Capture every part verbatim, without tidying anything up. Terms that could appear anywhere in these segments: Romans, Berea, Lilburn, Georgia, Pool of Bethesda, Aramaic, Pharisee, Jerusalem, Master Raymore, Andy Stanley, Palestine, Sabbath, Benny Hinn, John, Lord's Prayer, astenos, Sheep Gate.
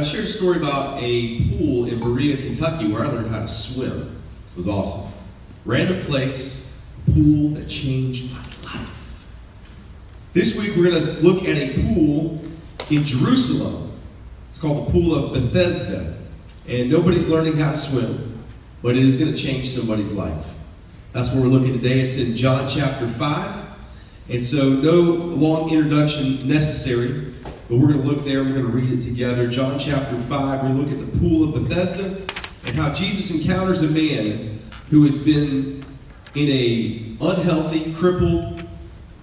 I shared a story about a pool in Berea, Kentucky, where I learned how to swim. It was awesome. Random place, a pool that changed my life. This week we're going to look at a pool in Jerusalem. It's called the Pool of Bethesda. And nobody's learning how to swim, but it is going to change somebody's life. That's what we're looking at today. It's in John chapter five. And so no long introduction necessary, but we're going to look there. We're going to read it together. John chapter five, we're going to look at the Pool of Bethesda and how Jesus encounters a man who has been in an unhealthy, crippled,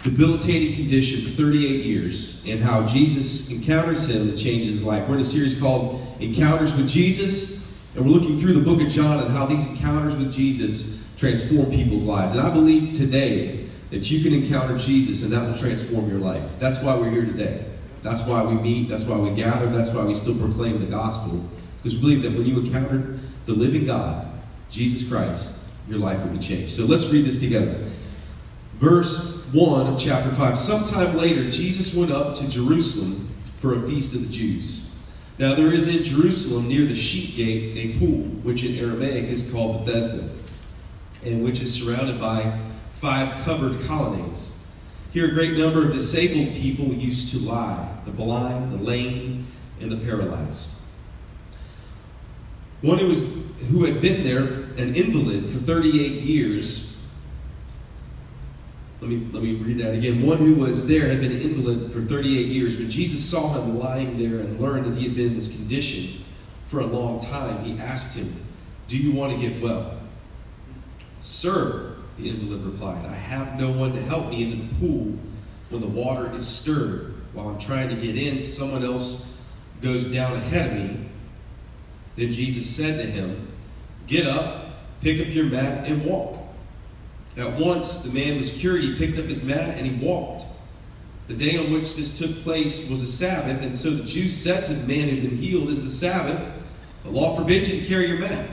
debilitating condition for thirty-eight years, and how Jesus encounters him and changes his life. We're in a series called Encounters with Jesus, and we're looking through the book of John and how these encounters with Jesus transform people's lives. And I believe today that you can encounter Jesus and that will transform your life. That's why we're here today. That's why we meet. That's why we gather. That's why we still proclaim the gospel. Because we believe that when you encounter the living God, Jesus Christ, your life will be changed. So let's read this together. Verse one of chapter five. Sometime later, Jesus went up to Jerusalem for a feast of the Jews. Now there is in Jerusalem near the Sheep Gate a pool, which in Aramaic is called Bethesda, and which is surrounded by five covered colonnades. Here a great number of disabled people used to lie, the blind, the lame, and the paralyzed. One who was who had been there, an invalid, for thirty-eight years. Let me, let me read that again. One who was there had been an invalid for thirty-eight years. When Jesus saw him lying there and learned that he had been in this condition for a long time, he asked him, "Do you want to get well?" "Sir," the invalid replied, "I have no one to help me into the pool when the water is stirred. While I'm trying to get in, someone else goes down ahead of me." Then Jesus said to him, "Get up, pick up your mat, and walk." At once the man was cured. He picked up his mat and he walked. The day on which this took place was a Sabbath, and so the Jews said to the man who had been healed, "Is the Sabbath? The law forbids you to carry your mat."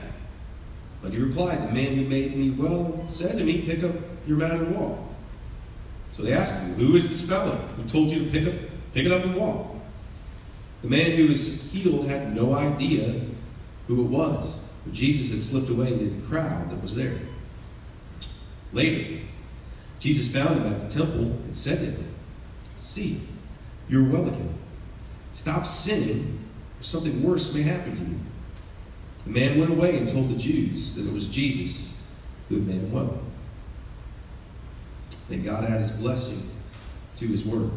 But he replied, "The man who made me well said to me, 'Pick up your mat and walk.'" So they asked him, "Who is this fellow who told you to pick up, pick it up and walk?" The man who was healed had no idea who it was, but Jesus had slipped away into the crowd that was there. Later, Jesus found him at the temple and said to him, "See, you're well again. Stop sinning, or something worse may happen to you." The man went away and told the Jews that it was Jesus who had made him well. Then God added his blessing to his word.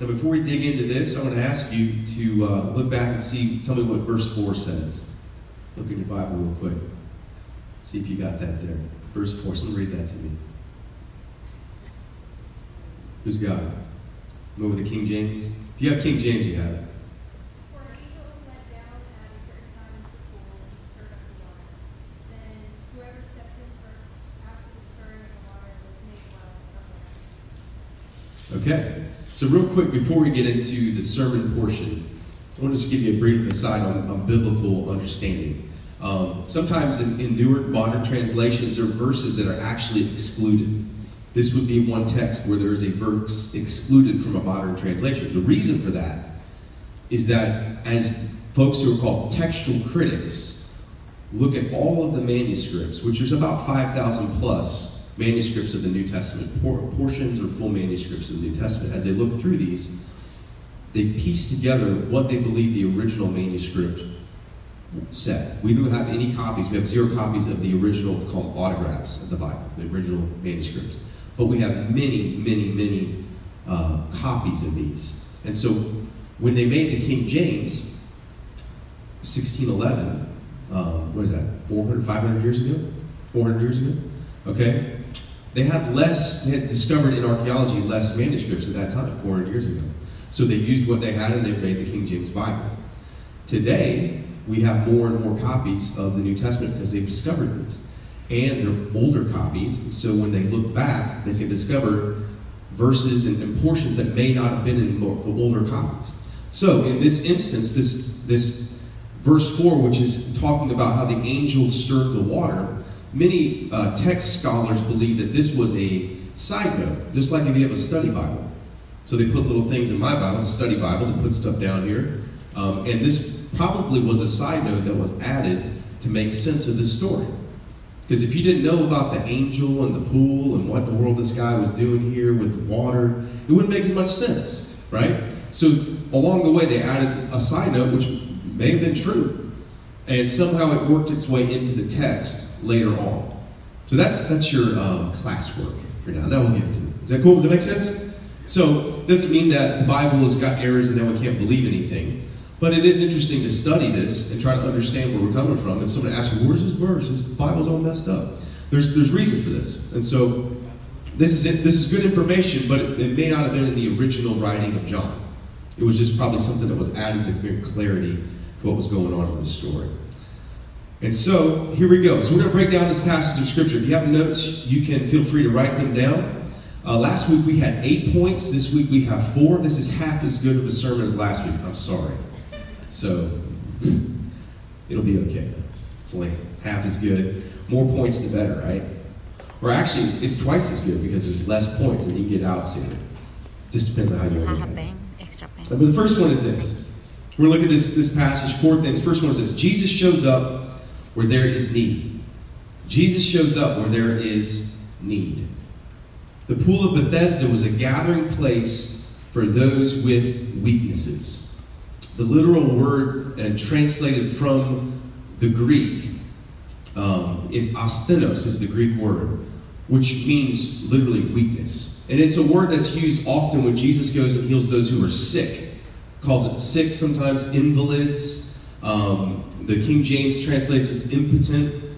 Now, before we dig into this, I want to ask you to uh, look back and see, tell me what verse four says. Look at your Bible real quick. See if you got that there. Verse four, someone read that to me. Who's got it? Go with the King James. If you have King James, you have it. "For an angel went down at a certain time into the pool and stirred up the water. Then whoever stepped in first after the stirring of the water was made well." Okay. So real quick, before we get into the sermon portion, I want to just give you a brief aside on, on biblical understanding. Um, sometimes in, in newer modern translations, there are verses that are actually excluded. This would be one text where there is a verse excluded from a modern translation. The reason for that is that as folks who are called textual critics look at all of the manuscripts, which is about five thousand plus manuscripts of the New Testament, portions or full manuscripts of the New Testament, as they look through these, they piece together what they believe the original manuscript said. We don't have any copies. We have zero copies of the original, it's called autographs of the Bible, the original manuscripts. But we have many, many, many uh, copies of these. And so when they made the King James, sixteen eleven, uh, what is that, four hundred, five hundred years ago? four hundred years ago? Okay. They had less, they had discovered in archaeology less manuscripts at that time, four hundred years ago. So they used what they had and they made the King James Bible. Today, we have more and more copies of the New Testament because they've discovered this. And they're older copies, and so when they look back, they can discover verses and, and portions that may not have been in the older copies. So in this instance, this, this verse four, which is talking about how the angel stirred the water, many uh, text scholars believe that this was a side note, just like if you have a study Bible. So they put little things in my Bible, the study Bible, they put stuff down here. Um, and this probably was a side note that was added to make sense of this story. Because if you didn't know about the angel and the pool and what the world this guy was doing here with the water, it wouldn't make as much sense, right? So along the way, they added a side note, which may have been true. And somehow it worked its way into the text later on. So that's that's your um, classwork for now. That will give it to you. Is that cool? Does that make sense? So it doesn't mean that the Bible has got errors and that we can't believe anything. But it is interesting to study this and try to understand where we're coming from. If someone asks you, where's this verse? This Bible's all messed up. There's there's reason for this. And so this is it. This is good information, but it, it may not have been in the original writing of John. It was just probably something that was added to bring clarity to what was going on in the story. And so here we go. So we're going to break down this passage of Scripture. If you have notes, you can feel free to write them down. Uh, last week we had eight points. This week we have four. This is half as good of a sermon as last week. I'm sorry. So it'll be okay. It's only half as good. More points the better, right? Or actually, it's, it's twice as good because there's less points and you can get out sooner. Just depends on how you want to do it. Extra pain. But the first one is this. We're looking at this, this passage, four things. First one is this. Jesus shows up where there is need. Jesus shows up where there is need. The Pool of Bethesda was a gathering place for those with weaknesses. The literal word and translated from the Greek um, is astenos, is the Greek word, which means literally weakness. And it's a word that's used often when Jesus goes and heals those who are sick. Calls it sick, sometimes invalids. Um, the King James translates as impotent.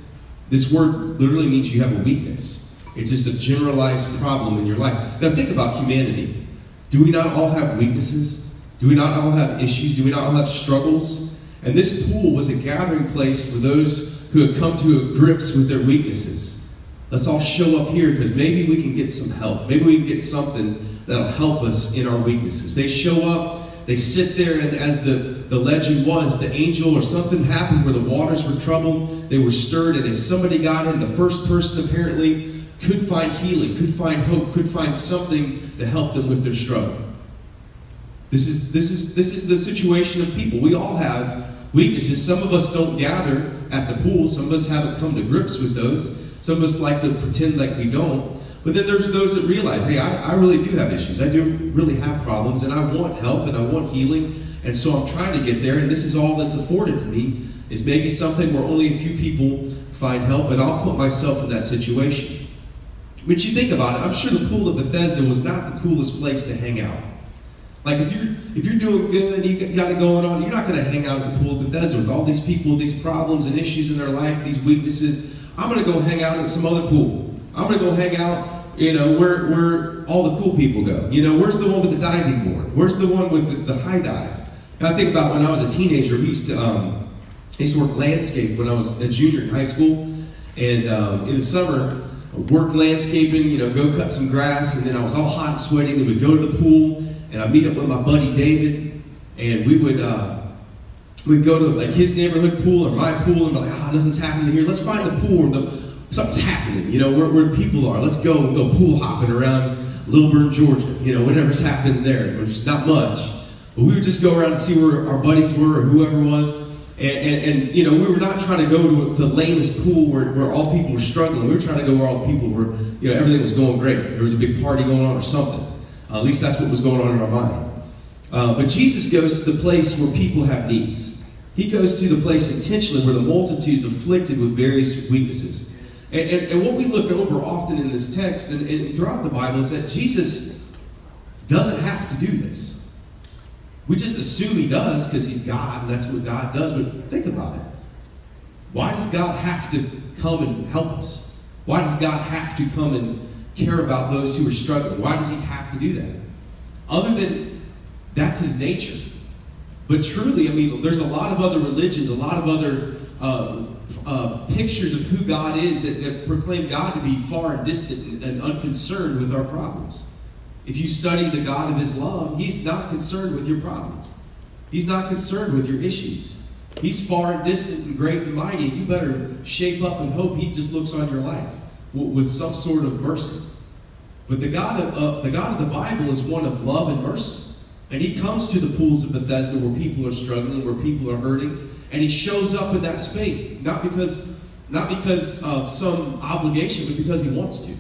This word literally means you have a weakness. It's just a generalized problem in your life. Now think about humanity. Do we not all have weaknesses? Do we not all have issues? Do we not all have struggles? And this pool was a gathering place for those who had come to grips with their weaknesses. Let's all show up here because maybe we can get some help. Maybe we can get something that'll help us in our weaknesses. They show up, they sit there, and as the, the legend was, the angel or something happened where the waters were troubled, they were stirred, and if somebody got in, the first person apparently could find healing, could find hope, could find something to help them with their struggle. This is this is this is the situation of people. We all have weaknesses. Some of us don't gather at the pool. Some of us haven't come to grips with those. Some of us like to pretend like we don't. But then there's those that realize, hey, I, I really do have issues. I do really have problems, and I want help and I want healing. And so I'm trying to get there. And this is all that's afforded to me is maybe something where only a few people find help, and I'll put myself in that situation. But you think about it. I'm sure the Pool of Bethesda was not the coolest place to hang out. Like if you're, if you're doing good and you got it going on, you're not going to hang out at the Pool of Bethesda with all these people, these problems and issues in their life, these weaknesses. I'm going to go hang out at some other pool. I'm going to go hang out, you know, where where all the cool people go. You know, where's the one with the diving board? Where's the one with the, the high dive? And I think about when I was a teenager, we used to, um, I used to work landscape when I was a junior in high school. And um, in the summer, I worked landscaping, you know, go cut some grass. And then I was all hot and sweating and we'd go to the pool. And I'd meet up with my buddy David, and we would uh, we'd go to like his neighborhood pool or my pool, and be like, ah, oh, nothing's happening here. Let's find a pool where the, something's happening, you know, where, where people are. Let's go go pool hopping around Lilburn, Georgia, you know, whatever's happening there. There's not much, but we would just go around and see where our buddies were or whoever was, and and, and you know, we were not trying to go to the lamest pool where, where all people were struggling. We were trying to go where all the people were, you know, everything was going great. There was a big party going on or something. Uh, at least that's what was going on in our mind. Uh, but Jesus goes to the place where people have needs. He goes to the place intentionally where the multitude is afflicted with various weaknesses. And, and, and what we look over often in this text and, and throughout the Bible is that Jesus doesn't have to do this. We just assume he does because he's God and that's what God does. But think about it. Why does God have to come and help us? Why does God have to come and care about those who are struggling? Why does he have to do that? Other than that's his nature. But truly, I mean, there's a lot of other religions, a lot of other uh, uh, pictures of who God is that, that proclaim God to be far and distant and, and unconcerned with our problems. If you study the God of Islam, he's not concerned with your problems. He's not concerned with your issues. He's far and distant and great and mighty, and you better shape up and hope he just looks on your life with some sort of mercy. But the God of uh, the God of the Bible is one of love and mercy. And he comes to the pools of Bethesda where people are struggling, where people are hurting, and he shows up in that space, not because not because of some obligation, but because he wants to.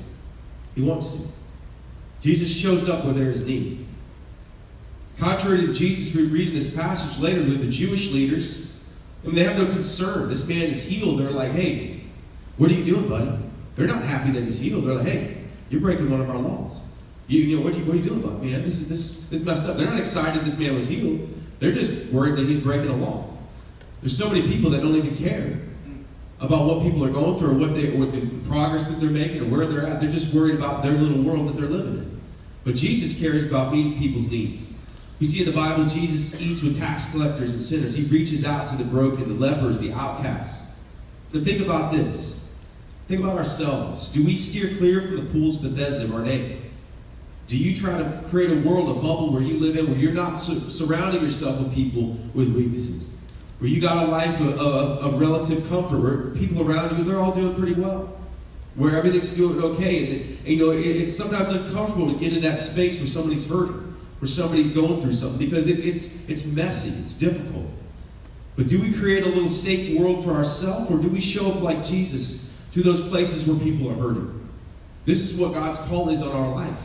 He wants to. Jesus shows up where there is need. Contrary to Jesus, we read in this passage later with the Jewish leaders, I mean, they have no concern. This man is healed. They're like, hey, what are you doing, buddy? They're not happy that he's healed. They're like, hey, you're breaking one of our laws. You, you know, what are you, what are you doing about it, man? This is this this messed up. They're not excited this man was healed. They're just worried that he's breaking a law. There's so many people that don't even care about what people are going through or what they or the progress that they're making or where they're at. They're just worried about their little world that they're living in. But Jesus cares about meeting people's needs. We see in the Bible, Jesus eats with tax collectors and sinners. He reaches out to the broken, the lepers, the outcasts. So think about this. Think about ourselves. Do we steer clear from the pools of Bethesda of our day? Do you try to create a world, a bubble where you live in, where you're not su- surrounding yourself with people with weaknesses? Where you got a life of, of, of relative comfort, where people around you, they're all doing pretty well. Where everything's doing okay. And, and you know, it, it's sometimes uncomfortable to get in that space where somebody's hurting, where somebody's going through something, because it, it's it's messy, it's difficult. But do we create a little safe world for ourselves, or do we show up like Jesus to those places where people are hurting? This is what God's call is on our life.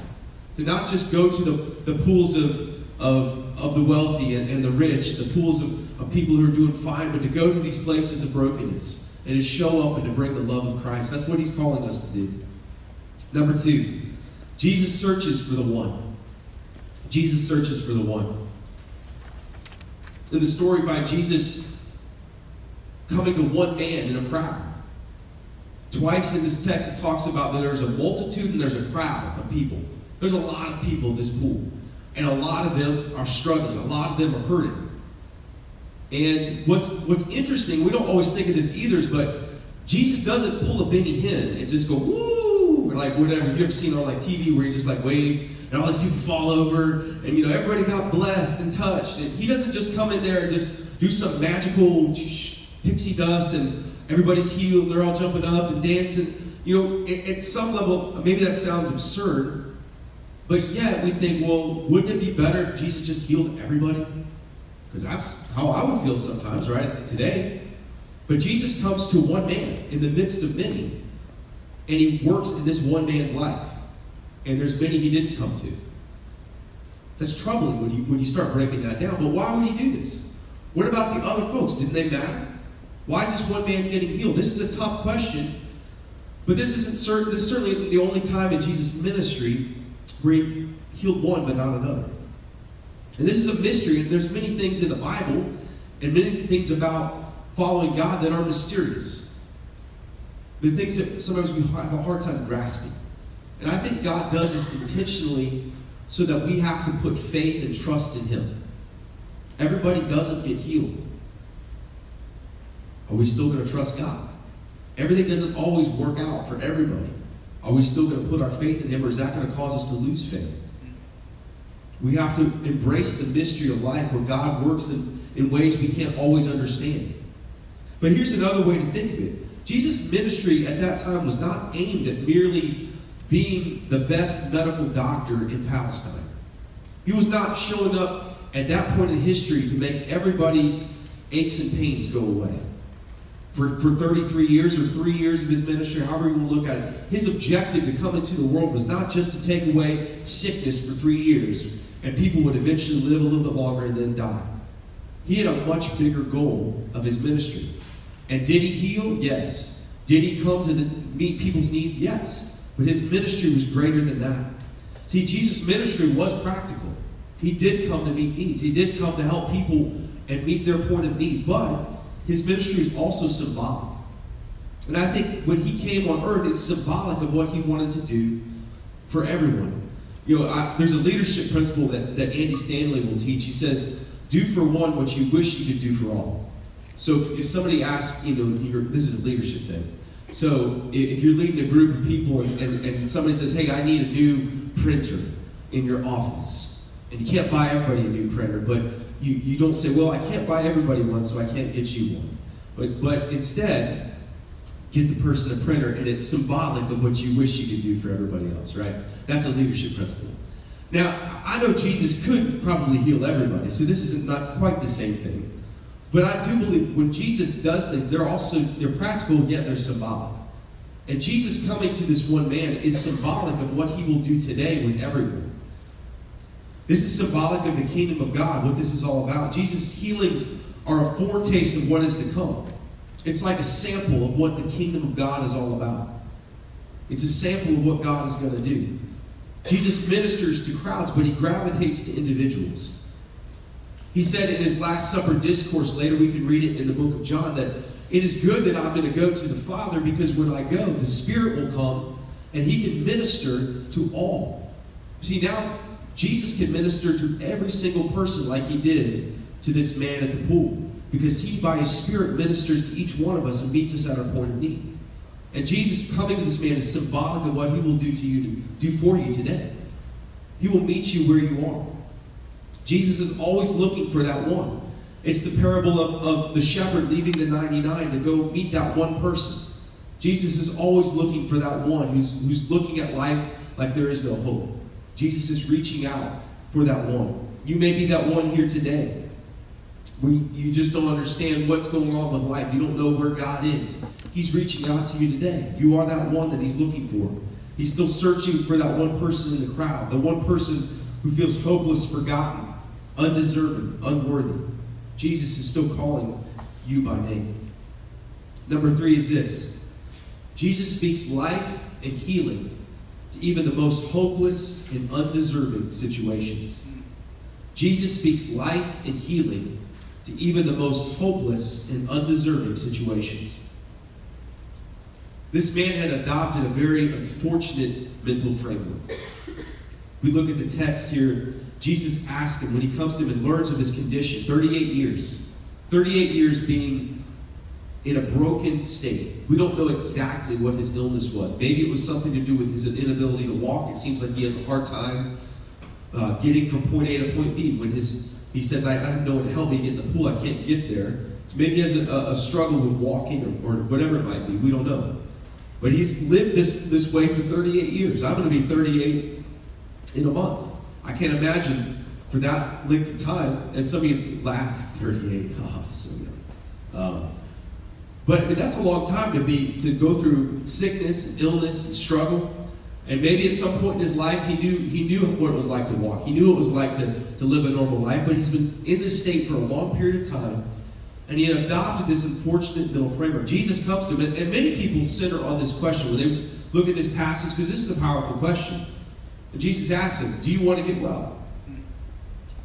To not just go to the, the pools of, of, of the wealthy and, and the rich, the pools of, of people who are doing fine, but to go to these places of brokenness and to show up and to bring the love of Christ. That's what he's calling us to do. Number two, Jesus searches for the one. Jesus searches for the one. In the story by Jesus coming to one man in a crowd. Twice in this text it talks about that there's a multitude and there's a crowd of people. There's a lot of people in this pool, and a lot of them are struggling. A lot of them are hurting. And what's what's interesting, we don't always think of this either, but Jesus doesn't pull a Benny Hinn and just go, woo, or like whatever. You've ever seen on like T V where he just like wave, and all these people fall over, and you know everybody got blessed and touched. And he doesn't just come in there and just do some magical shh, pixie dust, and everybody's healed, and they're all jumping up and dancing. You know, at, at some level, maybe that sounds absurd, but yet we think, well, wouldn't it be better if Jesus just healed everybody? Because that's how I would feel sometimes, right, today. But Jesus comes to one man in the midst of many, and he works in this one man's life. And there's many he didn't come to. That's troubling when you, when you start breaking that down. But why would he do this? What about the other folks? Didn't they matter? Why just one man getting healed? This is a tough question. But this isn't certain, this certainly isn't the only time in Jesus' ministry where he healed one but not another. And this is a mystery. There's many things in the Bible and many things about following God that are mysterious. The things that sometimes we have a hard time grasping. And I think God does this intentionally so that we have to put faith and trust in him. Everybody doesn't get healed. Are we still going to trust God? Everything doesn't always work out for everybody. Are we still going to put our faith in him, or is that going to cause us to lose faith? We have to embrace the mystery of life where God works in, in ways we can't always understand. But here's another way to think of it. Jesus' ministry at that time was not aimed at merely being the best medical doctor in Palestine. He was not showing up at that point in history to make everybody's aches and pains go away. For, for thirty-three years or three years of his ministry, however you want to look at it, his objective to come into the world was not just to take away sickness for three years and people would eventually live a little bit longer and then die. He had a much bigger goal of his ministry. And did he heal? Yes. Did he come to the, meet people's needs? Yes. But his ministry was greater than that. See, Jesus' ministry was practical. He did come to meet needs. He did come to help people and meet their point of need. But his ministry is also symbolic. And I think when he came on earth, it's symbolic of what he wanted to do for everyone. You know, I, there's a leadership principle that, that Andy Stanley will teach. He says, do for one what you wish you could do for all. So if, if somebody asks, you know, you're, this is a leadership thing. So if, if you're leading a group of people and, and, and somebody says, hey, I need a new printer in your office. And you can't buy everybody a new printer, but You, you don't say, well, I can't buy everybody one, so I can't get you one. But but instead, get the person a printer, and it's symbolic of what you wish you could do for everybody else, right? That's a leadership principle. Now, I know Jesus could probably heal everybody, so this is not quite the same thing. But I do believe when Jesus does things, they're also, they're practical, yet they're symbolic. And Jesus coming to this one man is symbolic of what he will do today with everyone. This is symbolic of the kingdom of God, what this is all about. Jesus' healings are a foretaste of what is to come. It's like a sample of what the kingdom of God is all about. It's a sample of what God is going to do. Jesus ministers to crowds, but he gravitates to individuals. He said in his Last Supper discourse, later we can read it in the book of John, that it is good that I'm going to go to the Father, because when I go, the Spirit will come and he can minister to all. See, now Jesus can minister to every single person like he did to this man at the pool, because he by his Spirit ministers to each one of us and meets us at our point of need. And Jesus coming to this man is symbolic of what he will do to you, do for you today. He will meet you where you are. Jesus is always looking for that one. It's the parable of, of the shepherd leaving the ninety-nine to go meet that one person. Jesus is always looking for that one who's, who's looking at life like there is no hope. Jesus is reaching out for that one. You may be that one here today. We, you just don't understand what's going on with life. You don't know where God is. He's reaching out to you today. You are that one that he's looking for. He's still searching for that one person in the crowd, the one person who feels hopeless, forgotten, undeserving, unworthy. Jesus is still calling you by name. Number three is this. Jesus speaks life and healing to even the most hopeless and undeserving situations. Jesus speaks life and healing to even the most hopeless and undeserving situations. This man had adopted a very unfortunate mental framework. We look at the text here. Jesus asks him, when he comes to him and learns of his condition, thirty-eight years. thirty-eight years being in a broken state. We don't know exactly what his illness was. Maybe it was something to do with his inability to walk. It seems like he has a hard time uh, getting from point A to point B. When his he says, I, I have no one to help me get in the pool, I can't get there. So maybe he has a, a struggle with walking or, or whatever it might be. We don't know. But he's lived this, this way for thirty-eight years. I'm going to be thirty-eight in a month. I can't imagine for that length of time, and some of you laugh, thirty-eight, haha, so young. Um, but I mean, that's a long time to be to go through sickness and illness and struggle. And maybe at some point in his life, he knew he knew what it was like to walk. He knew what it was like to, to live a normal life, but he's been in this state for a long period of time, and he had adopted this unfortunate mental framework. Jesus comes to him, and, and many people center on this question when they look at this passage, because this is a powerful question. And Jesus asks him, do you want to get well?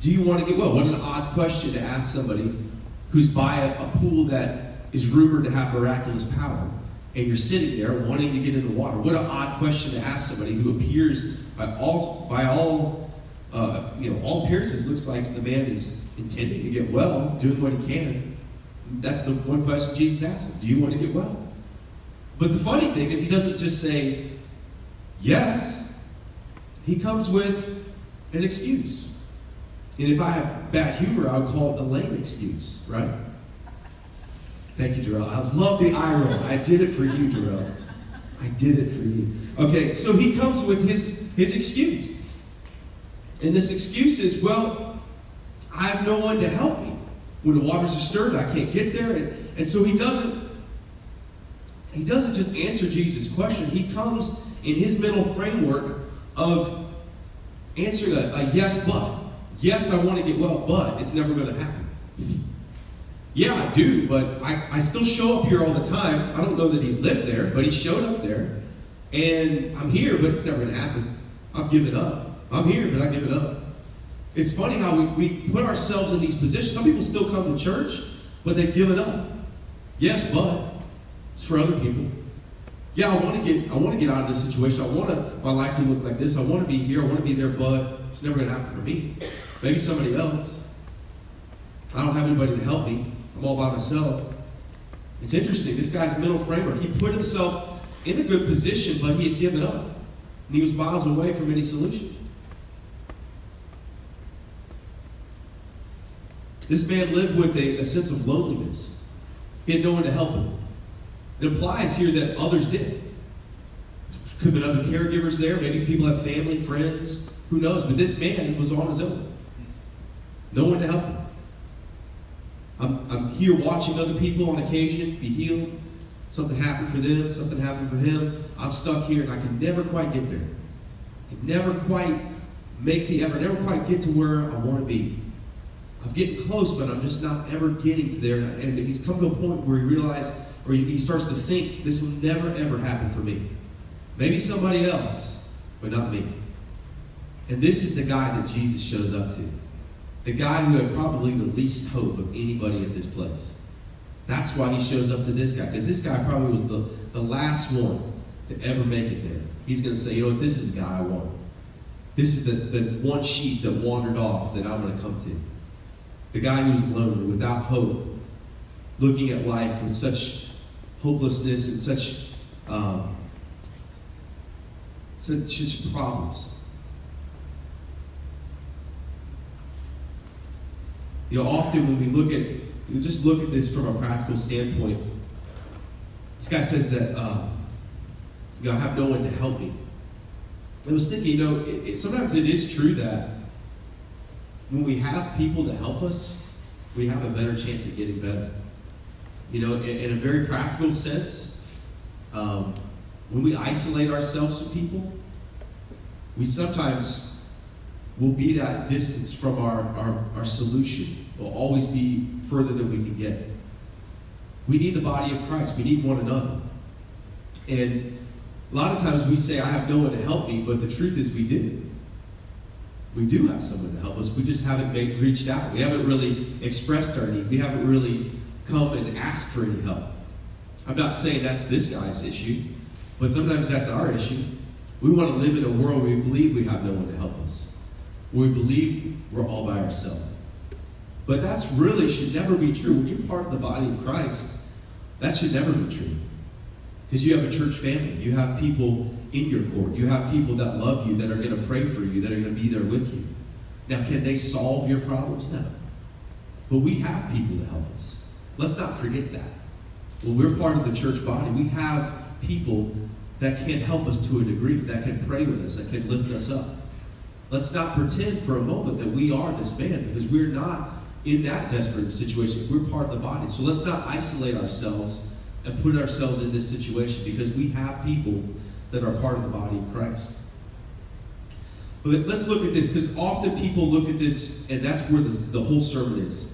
Do you want to get well? What an odd question to ask somebody who's by a, a pool that is rumored to have miraculous power, and you're sitting there wanting to get in the water. What an odd question to ask somebody who appears by all, by all, uh, you know, all appearances looks like the man is intending to get well, doing what he can. That's the one question Jesus asks him. Do you want to get well? But the funny thing is he doesn't just say, yes. He comes with an excuse. And if I have bad humor, I would call it a lame excuse, right? Thank you, Darrell. I love the eye roll. I did it for you, Darrell. I did it for you. Okay, so he comes with his, his excuse. And this excuse is, well, I have no one to help me. When the waters are stirred, I can't get there. And, and so he doesn't, he doesn't just answer Jesus' question. He comes in his mental framework of answering a, a yes, but. Yes, I want to get well, but it's never going to happen. Yeah, I do, but I, I still show up here all the time. I don't know that he lived there, but he showed up there. And I'm here, but it's never going to happen. I've given up. I'm here, but I give it up. It's funny how we, we put ourselves in these positions. Some people still come to church, but they've given up. Yes, but it's for other people. Yeah, I want to get I want to get out of this situation. I want to, my life to look like this. I want to be here. I want to be there, but it's never going to happen for me. Maybe somebody else. I don't have anybody to help me. I'm all by myself. It's interesting. This guy's mental framework. He put himself in a good position, but he had given up. And he was miles away from any solution. This man lived with a, a sense of loneliness. He had no one to help him. It implies here that others did. Could have been other caregivers there. Maybe people have family, friends, Who knows? But this man was on his own. No one to help him. I'm, I'm here watching other people on occasion be healed. Something happened for them. Something happened for him. I'm stuck here and I can never quite get there. I can never quite make the effort. Never quite get to where I want to be. I'm getting close, but I'm just not ever getting to there. And he's come to a point where he realized, or he starts to think, this will never ever happen for me. Maybe somebody else, but not me. And this is the guy that Jesus shows up to. The guy who had probably the least hope of anybody at this place. That's why he shows up to this guy. Because this guy probably was the, the last one to ever make it there. He's going to say, you know what, this is the guy I want. This is the, the one sheep that wandered off that I'm going to come to. The guy who's lonely, without hope, looking at life with such hopelessness and such, um, such, such problems. You know, often when we look at, you just look at this from a practical standpoint. This guy says that, uh, you know, I have no one to help me. I was thinking, you know, it, it, sometimes it is true that when we have people to help us, we have a better chance at getting better. You know, in, in a very practical sense, um, when we isolate ourselves from people, we sometimes will be that distance from our, our, our solution. We'll always be further than we can get. We need the body of Christ. We need one another. And a lot of times we say, I have no one to help me, but the truth is we do. We do have someone to help us. We just haven't made, reached out. We haven't really expressed our need. We haven't really come and asked for any help. I'm not saying that's this guy's issue, but sometimes that's our issue. We want to live in a world where we believe we have no one to help us. We believe we're all by ourselves. But that's really should never be true. When you're part of the body of Christ, that should never be true. Because you have a church family. You have people in your court. You have people that love you, that are going to pray for you, that are going to be there with you. Now, can they solve your problems? No. But we have people to help us. Let's not forget that. When we're part of the church body, we have people that can help us to a degree, that can pray with us, that can lift us up. Let's not pretend for a moment that we are this man, because we're not in that desperate situation. We're part of the body. So let's not isolate ourselves and put ourselves in this situation, because we have people that are part of the body of Christ. But let's look at this, because often people look at this, and that's where this, the whole sermon is.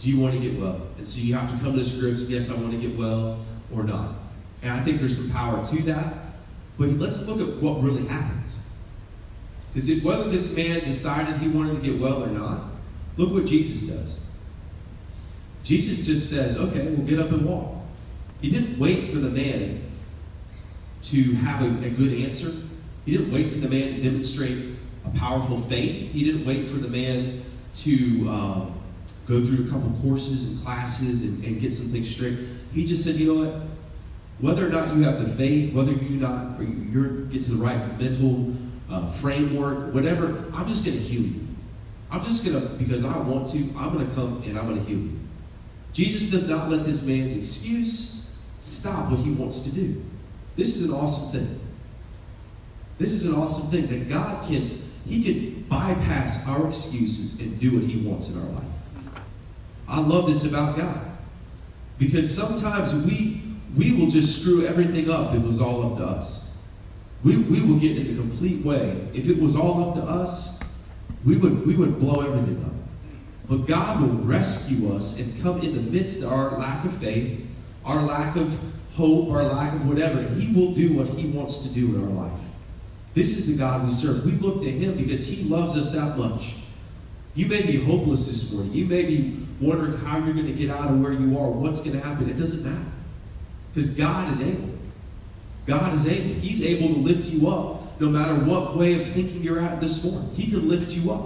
Do you want to get well? And so you have to come to this grips, yes, I want to get well, or not. And I think there's some power to that. But let's look at what really happens. Because whether this man decided he wanted to get well or not, look what Jesus does. Jesus just says, okay, well, get up and walk. He didn't wait for the man to have a, a good answer. He didn't wait for the man to demonstrate a powerful faith. He didn't wait for the man to um, go through a couple courses and classes and, and get some things straight. He just said, you know what? Whether or not you have the faith, whether you not or you get to the right mental Uh, framework, whatever, I'm just going to heal you. I'm just going to, because I want to, I'm going to come and I'm going to heal you. Jesus does not let this man's excuse stop what he wants to do. This is an awesome thing. This is an awesome thing that God can, he can bypass our excuses and do what he wants in our life. I love this about God, because sometimes we, we will just screw everything up. It was all up to us. We, we will get in the complete way. If it was all up to us, we would, we would blow everything up. But God will rescue us and come in the midst of our lack of faith, our lack of hope, our lack of whatever. He will do what he wants to do in our life. This is the God we serve. We look to him because he loves us that much. You may be hopeless this morning. You may be wondering how you're going to get out of where you are, what's going to happen. It doesn't matter, because God is able. God is able. He's able to lift you up no matter what way of thinking you're at this morning. He can lift you up.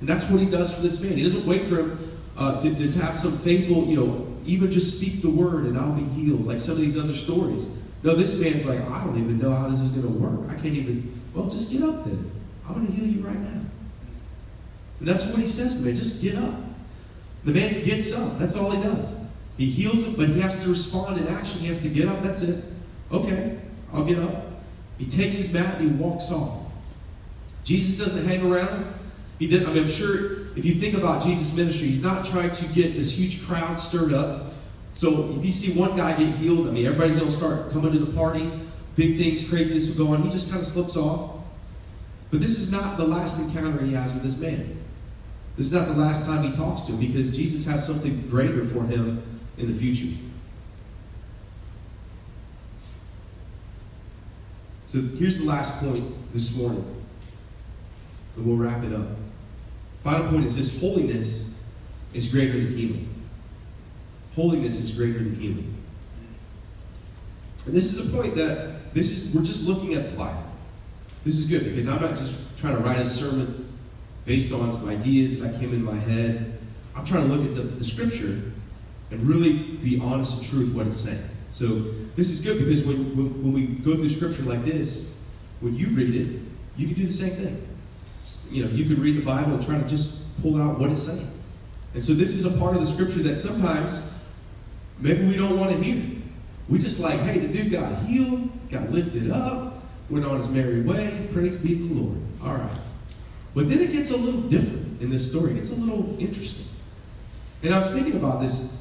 And that's what he does for this man. He doesn't wait for him uh, to just have some faithful, you know, even just speak the word and I'll be healed, like some of these other stories. No, this man's like, I don't even know how this is going to work. I can't even, well, just get up then. I'm going to heal you right now. And that's what he says to the man, just get up. The man gets up. That's all he does. He heals him, but he has to respond in action. He has to get up. That's it. Okay. I'll get up. He takes his mat and he walks off. Jesus doesn't hang around. He didn't, I mean, I'm sure if you think about Jesus' ministry, he's not trying to get this huge crowd stirred up. So if you see one guy get healed, I mean, everybody's going to start coming to the party. Big things, craziness will go on. He just kind of slips off. But this is not the last encounter he has with this man. This is not the last time he talks to him, because Jesus has something greater for him in the future. So here's the last point this morning, and we'll wrap it up. Final point is this: holiness is greater than healing. Holiness is greater than healing. And this is a point that this is we're just looking at the Bible. This is good, because I'm not just trying to write a sermon based on some ideas that came in my head. I'm trying to look at the, the scripture and really be honest and true with what it's saying. So this is good, because when, when, when we go through scripture like this, when you read it, you can do the same thing. It's, you know, you can read the Bible and try to just pull out what it's saying. And so this is a part of the scripture that sometimes maybe we don't want to hear. We just like, hey, the dude got healed, got lifted up, went on his merry way, praise be the Lord. All right. But then it gets a little different in this story. It gets a little interesting. And I was thinking about this.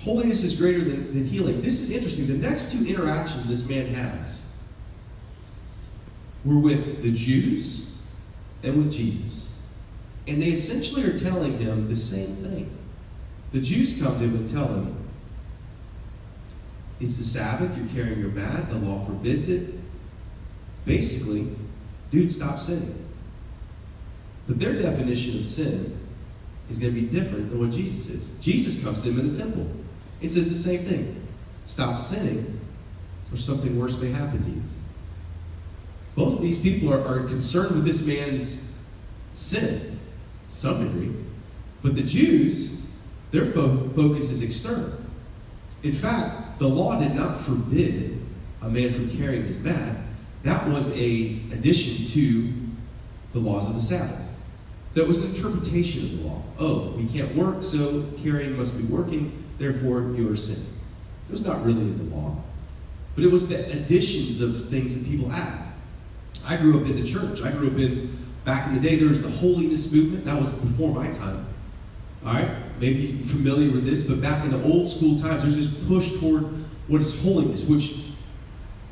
Holiness is greater than, than healing. This is interesting. The next two interactions this man has were with the Jews and with Jesus. And they essentially are telling him the same thing. The Jews come to him and tell him, it's the Sabbath, you're carrying your mat, the law forbids it. Basically, dude, stop sinning. But their definition of sin is going to be different than what Jesus is. Jesus comes to him in the temple. It says the same thing. Stop sinning, or something worse may happen to you. Both of these people are, are concerned with this man's sin, to some degree. But the Jews, their fo- focus is external. In fact, the law did not forbid a man from carrying his mat. That was an addition to the laws of the Sabbath. So it was an interpretation of the law. Oh, we can't work, so carrying must be working, therefore you are sinning. It was not really in the law, but it was the additions of things that people add. I grew up in the church. I grew up in, back in the day, there was the holiness movement. That was before my time. All right? Maybe you're familiar with this, but back in the old school times, there's this push toward what is holiness, which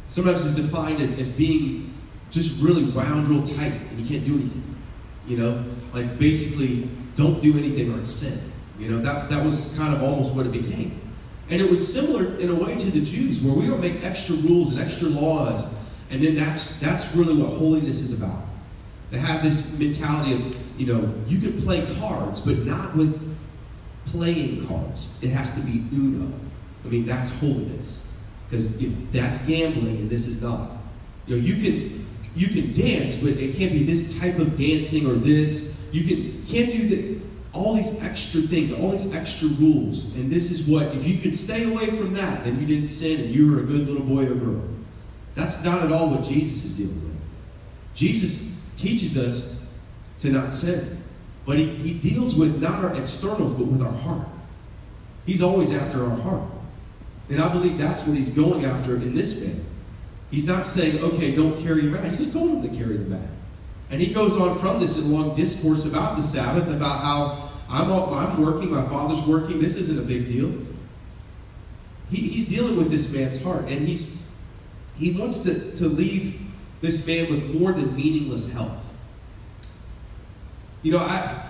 sometimes is defined as, as being just really wound real tight, and you can't do anything, you know? Like, basically, don't do anything or it's sin, you know? That, that was kind of almost what it became. And it was similar, in a way, to the Jews, where we would make extra rules and extra laws, and then that's, that's really what holiness is about. They have this mentality of, you know, you can play cards, but not with playing cards. It has to be Uno. I mean, that's holiness, because that's gambling, and this is not. You know, you can you can dance, but it can't be this type of dancing or this. You can can't do the, all these extra things, all these extra rules. And this is what, if you could stay away from that, then you didn't sin, and you were a good little boy or girl. That's not at all what Jesus is dealing with. Jesus teaches us to not sin. But he, he deals with not our externals, but with our heart. He's always after our heart. And I believe that's what he's going after in this man. He's not saying, okay, don't carry your mat. He just told him to carry the mat. And he goes on from this in long discourse about the Sabbath, about how I'm, I'm working, my father's working, this isn't a big deal. He, he's dealing with this man's heart, and he's he wants to, to leave this man with more than meaningless health. You know, I,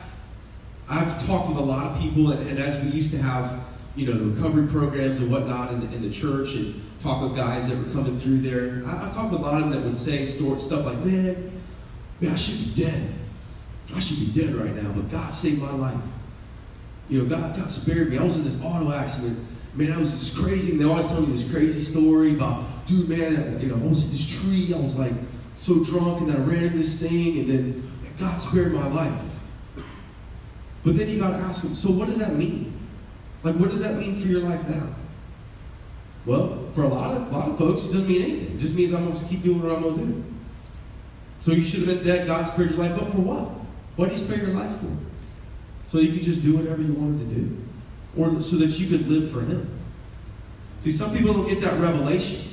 I've talked with a lot of people, and, and as we used to have, you know, the recovery programs and whatnot in the, in the church, and talk with guys that were coming through there, I, I've talked with a lot of them that would say stuff like, man, man, I should be dead. I should be dead right now, but God saved my life. You know, God, God spared me. I was in this auto accident. Man, I was just crazy. And they always tell me this crazy story about, dude, man, you know, I was at this tree. I was, like, so drunk, and then I ran into this thing, and then God spared my life. But then you got to ask him, so what does that mean? Like, what does that mean for your life now? Well, for a lot of, a lot of folks, it doesn't mean anything. It just means I'm going to keep doing what I'm going to do. So you should have been dead, God spared your life, but for what? What did he spare your life for? So you could just do whatever you wanted to do. Or so that you could live for him. See, some people don't get that revelation.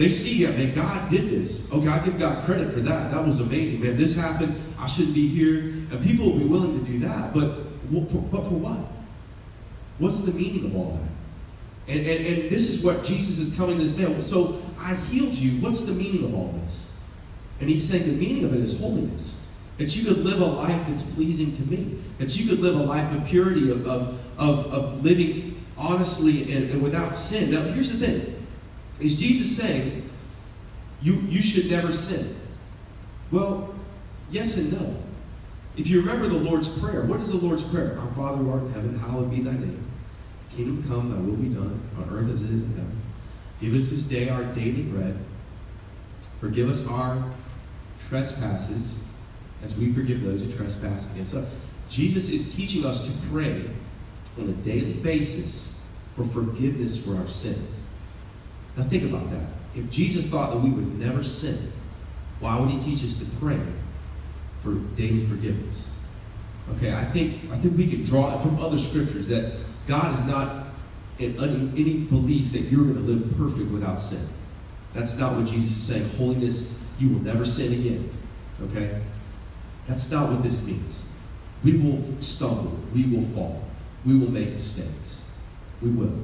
They see him, and God did this. Oh, God, give God credit for that. That was amazing, man. This happened. I shouldn't be here. And people will be willing to do that. But, but for what? What's the meaning of all that? And, and, and this is what Jesus is telling this man. So I healed you. What's the meaning of all this? And he's saying the meaning of it is holiness. That you could live a life that's pleasing to me. That you could live a life of purity, of, of, of, of living honestly and, and without sin. Now, here's the thing. Is Jesus saying, you, you should never sin? Well, yes and no. If you remember the Lord's Prayer, what is the Lord's Prayer? Our Father who art in heaven, hallowed be thy name. Kingdom come, thy will be done, on earth as it is in heaven. Give us this day our daily bread. Forgive us our trespasses, as we forgive those who trespass against us. Jesus is teaching us to pray on a daily basis for forgiveness for our sins. Now think about that. If Jesus thought that we would never sin, why would he teach us to pray for daily forgiveness? Okay, I think I think we can draw it from other scriptures that God is not in any belief that you're going to live perfect without sin. That's not what Jesus is saying. Holiness, you will never sin again. Okay? That's not what this means. We will stumble. We will fall. We will make mistakes. We will.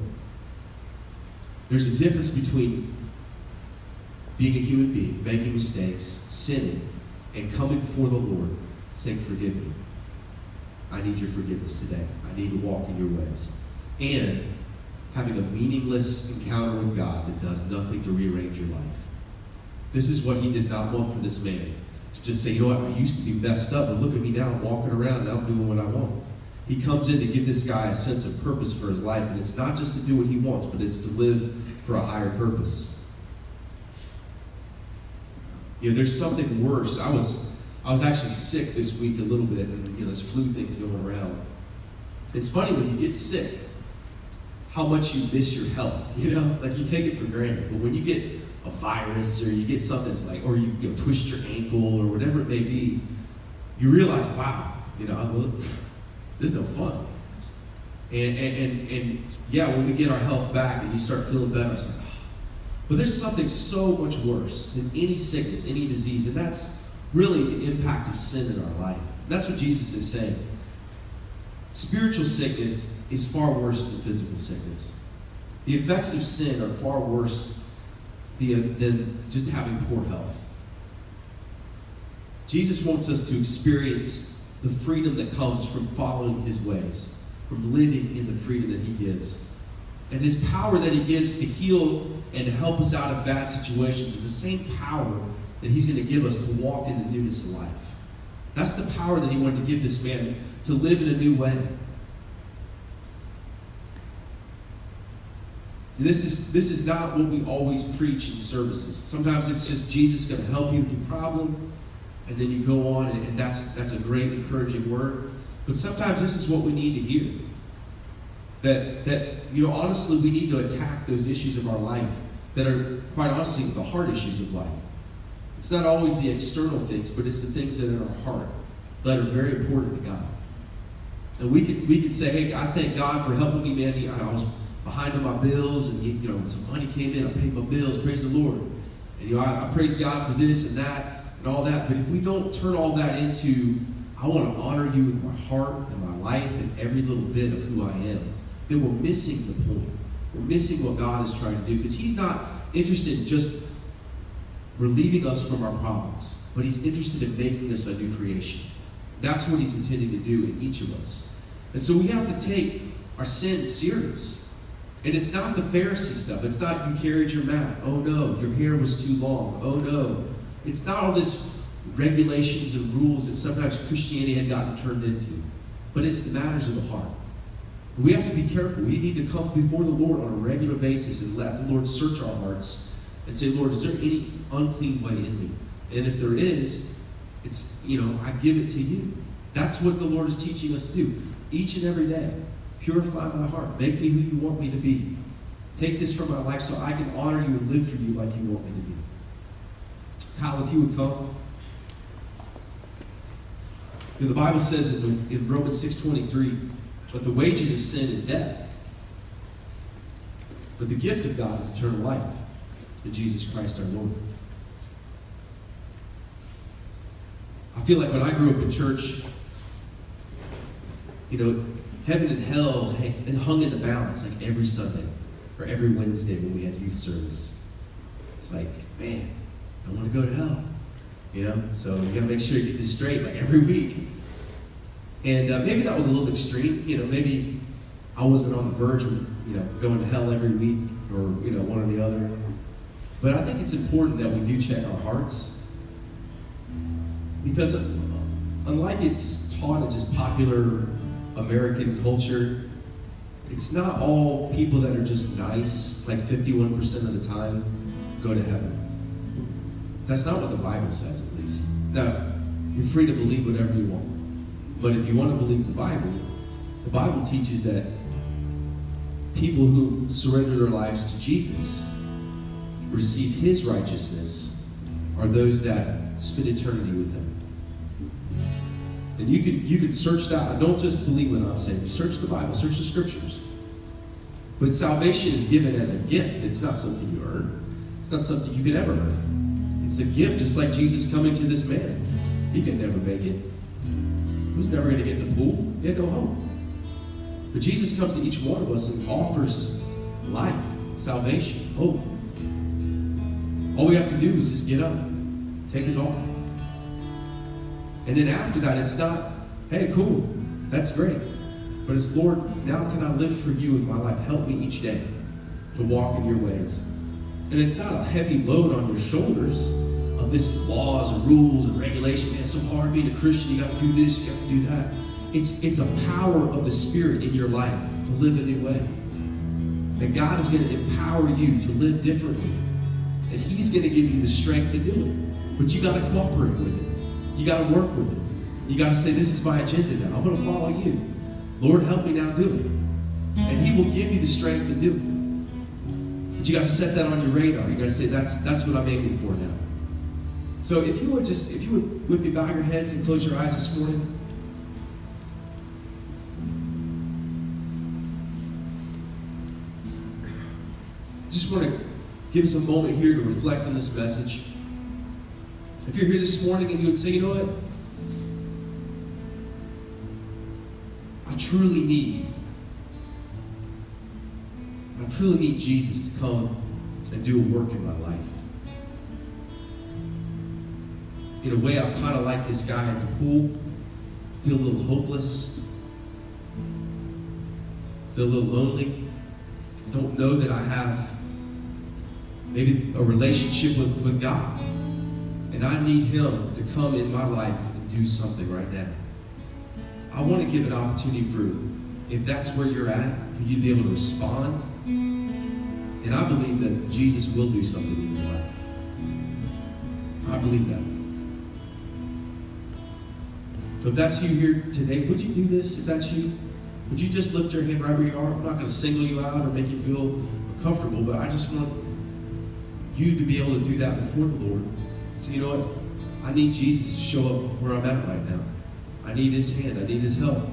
There's a difference between being a human being, making mistakes, sinning, and coming before the Lord, saying, forgive me. I need your forgiveness today. I need to walk in your ways. And having a meaningless encounter with God that does nothing to rearrange your life. This is what he did not want for this man. To just say, you know what, I used to be messed up, but look at me now, I'm walking around, now I'm doing what I want. He comes in to give this guy a sense of purpose for his life, and it's not just to do what he wants, but it's to live for a higher purpose. You know, there's something worse. I was, I was actually sick this week a little bit, and you know, this flu thing's going around. It's funny when you get sick, how much you miss your health. You know, like you take it for granted, but when you get a virus or you get something that's like, or you, you know, twist your ankle or whatever it may be, you realize, wow, you know, I look. This is no fun. And, and, and, and yeah, when we get our health back and you start feeling better, it's like, oh. But there's something so much worse than any sickness, any disease, and that's really the impact of sin in our life. And that's what Jesus is saying. Spiritual sickness is far worse than physical sickness. The effects of sin are far worse than just having poor health. Jesus wants us to experience the freedom that comes from following his ways, from living in the freedom that he gives. And his power that he gives to heal and to help us out of bad situations is the same power that he's going to give us to walk in the newness of life. That's the power that he wanted to give this man, to live in a new way. This is, this is not what we always preach in services. Sometimes it's just Jesus is going to help you with your problem, and then you go on, and, and that's that's a great encouraging word. But sometimes this is what we need to hear. That, that you know, honestly, we need to attack those issues of our life that are, quite honestly, the hard issues of life. It's not always the external things, but it's the things that are in our heart that are very important to God. And we can, we can say, hey, I thank God for helping me, man. I was behind on my bills, and you know, some money came in, I paid my bills, praise the Lord. And you know, I, I praise God for this and that. And all that, but if we don't turn all that into, I want to honor you with my heart and my life and every little bit of who I am, then we're missing the point. We're missing what God is trying to do, because he's not interested in just relieving us from our problems, but he's interested in making us a new creation. That's what he's intending to do in each of us. And so we have to take our sin serious. And it's not the Pharisee stuff. It's not you carried your mat. Oh no, your hair was too long. Oh no. It's not all this regulations and rules that sometimes Christianity had gotten turned into. But it's the matters of the heart. We have to be careful. We need to come before the Lord on a regular basis and let the Lord search our hearts and say, Lord, is there any unclean way in me? And if there is, it's, you know, I give it to you. That's what the Lord is teaching us to do. Each and every day, purify my heart. Make me who you want me to be. Take this from my life so I can honor you and live for you like you want me to be. Kyle, if you would come. The Bible says in, in Romans six twenty-three, that the wages of sin is death, but the gift of God is eternal life to Jesus Christ our Lord. I feel like when I grew up in church, you know, heaven and hell hung in the balance like every Sunday or every Wednesday when we had youth service. It's like, man, I don't want to go to hell, you know? So you got to make sure you get this straight like every week. And uh, maybe that was a little extreme, you know, maybe I wasn't on the verge of, you know, going to hell every week or, you know, one or the other. But I think it's important that we do check our hearts, because unlike it's taught in just popular American culture, it's not all people that are just nice, like fifty-one percent of the time, go to heaven. That's not what the Bible says, at least. Now, you're free to believe whatever you want. But if you want to believe the Bible, the Bible teaches that people who surrender their lives to Jesus, receive his righteousness, are those that spend eternity with him. And you can, you can search that. Don't just believe what I'm saying. Search the Bible. Search the Scriptures. But salvation is given as a gift. It's not something you earn. It's not something you could ever earn. It's a gift, just like Jesus coming to this man. He could never make it. He was never going to get in the pool. He had no hope. But Jesus comes to each one of us and offers life, salvation, hope. All we have to do is just get up, take his offering. And then after that, it's not, hey, cool, that's great. But it's, Lord, now can I live for you in my life? Help me each day to walk in your ways. And it's not a heavy load on your shoulders of this laws and rules and regulation. Man, it's so hard being a Christian. You got to do this, you got to do that. It's, it's a power of the Spirit in your life to live a new way. And God is going to empower you to live differently. And he's going to give you the strength to do it. But you got to cooperate with it. You got to work with it. You got to say, this is my agenda now. I'm going to follow you. Lord, help me now do it. And he will give you the strength to do it. But you got to set that on your radar. You got to say, that's, that's what I'm aiming for now. So if you would just, if you would with me bow your heads and close your eyes this morning. Just want to give us a moment here to reflect on this message. If you're here this morning and you would say, you know what? I truly need, I truly need Jesus to come and do a work in my life. In a way, I'm kind of like this guy at the pool. Feel a little hopeless. Feel a little lonely. Don't know that I have maybe a relationship with, with God. And I need him to come in my life and do something right now. I want to give an opportunity for you, if that's where you're at, for you to be able to respond. And I believe that Jesus will do something in your life. I believe that. So if that's you here today, would you do this? If that's you, would you just lift your hand right where you are? I'm not going to single you out or make you feel uncomfortable, but I just want you to be able to do that before the Lord. So you know what? I need Jesus to show up where I'm at right now. I need his hand. I need his help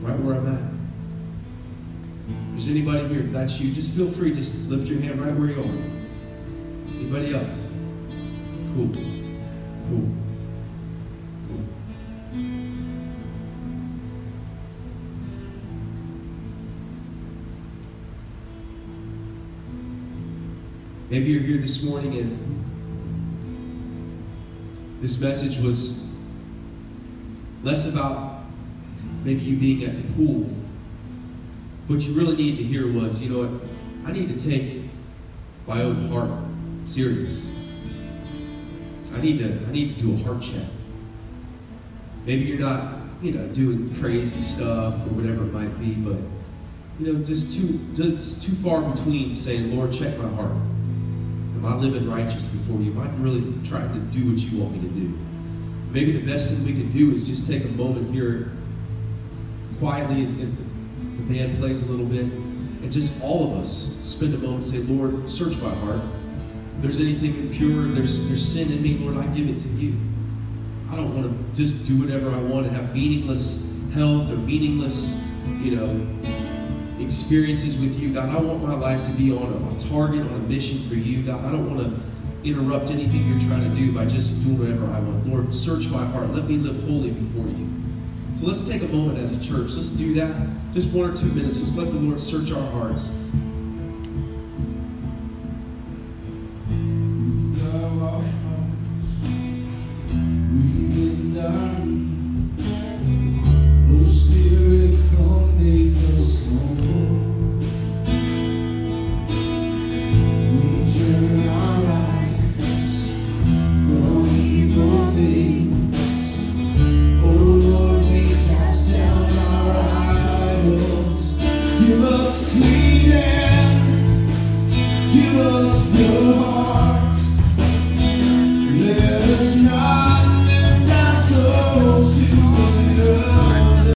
right where I'm at. If there's anybody here, if that's you, just feel free. Just lift your hand right where you are. Anybody else? Cool. Cool. Maybe you're here this morning and this message was less about maybe you being at the pool. What you really needed to hear was, you know what, I need to take my own heart serious. I need to, I need to do a heart check. Maybe you're not, you know, doing crazy stuff or whatever it might be, but you know, just too, just too far between saying, Lord, check my heart. I live in righteous before you. I'm really trying to do what you want me to do. Maybe the best thing we could do is just take a moment here quietly as, as the, the band plays a little bit, and just all of us spend a moment and say, Lord, search my heart. If there's anything impure, there's, there's sin in me, Lord, I give it to you. I don't want to just do whatever I want and have meaningless health or meaningless, you know, experiences with you. God, I want my life to be on a, a target, on a mission for you. God, I don't want to interrupt anything you're trying to do by just doing whatever I want. Lord, search my heart. Let me live holy before you. So let's take a moment as a church. Let's do that. Just one or two minutes. Let's let the Lord search our hearts.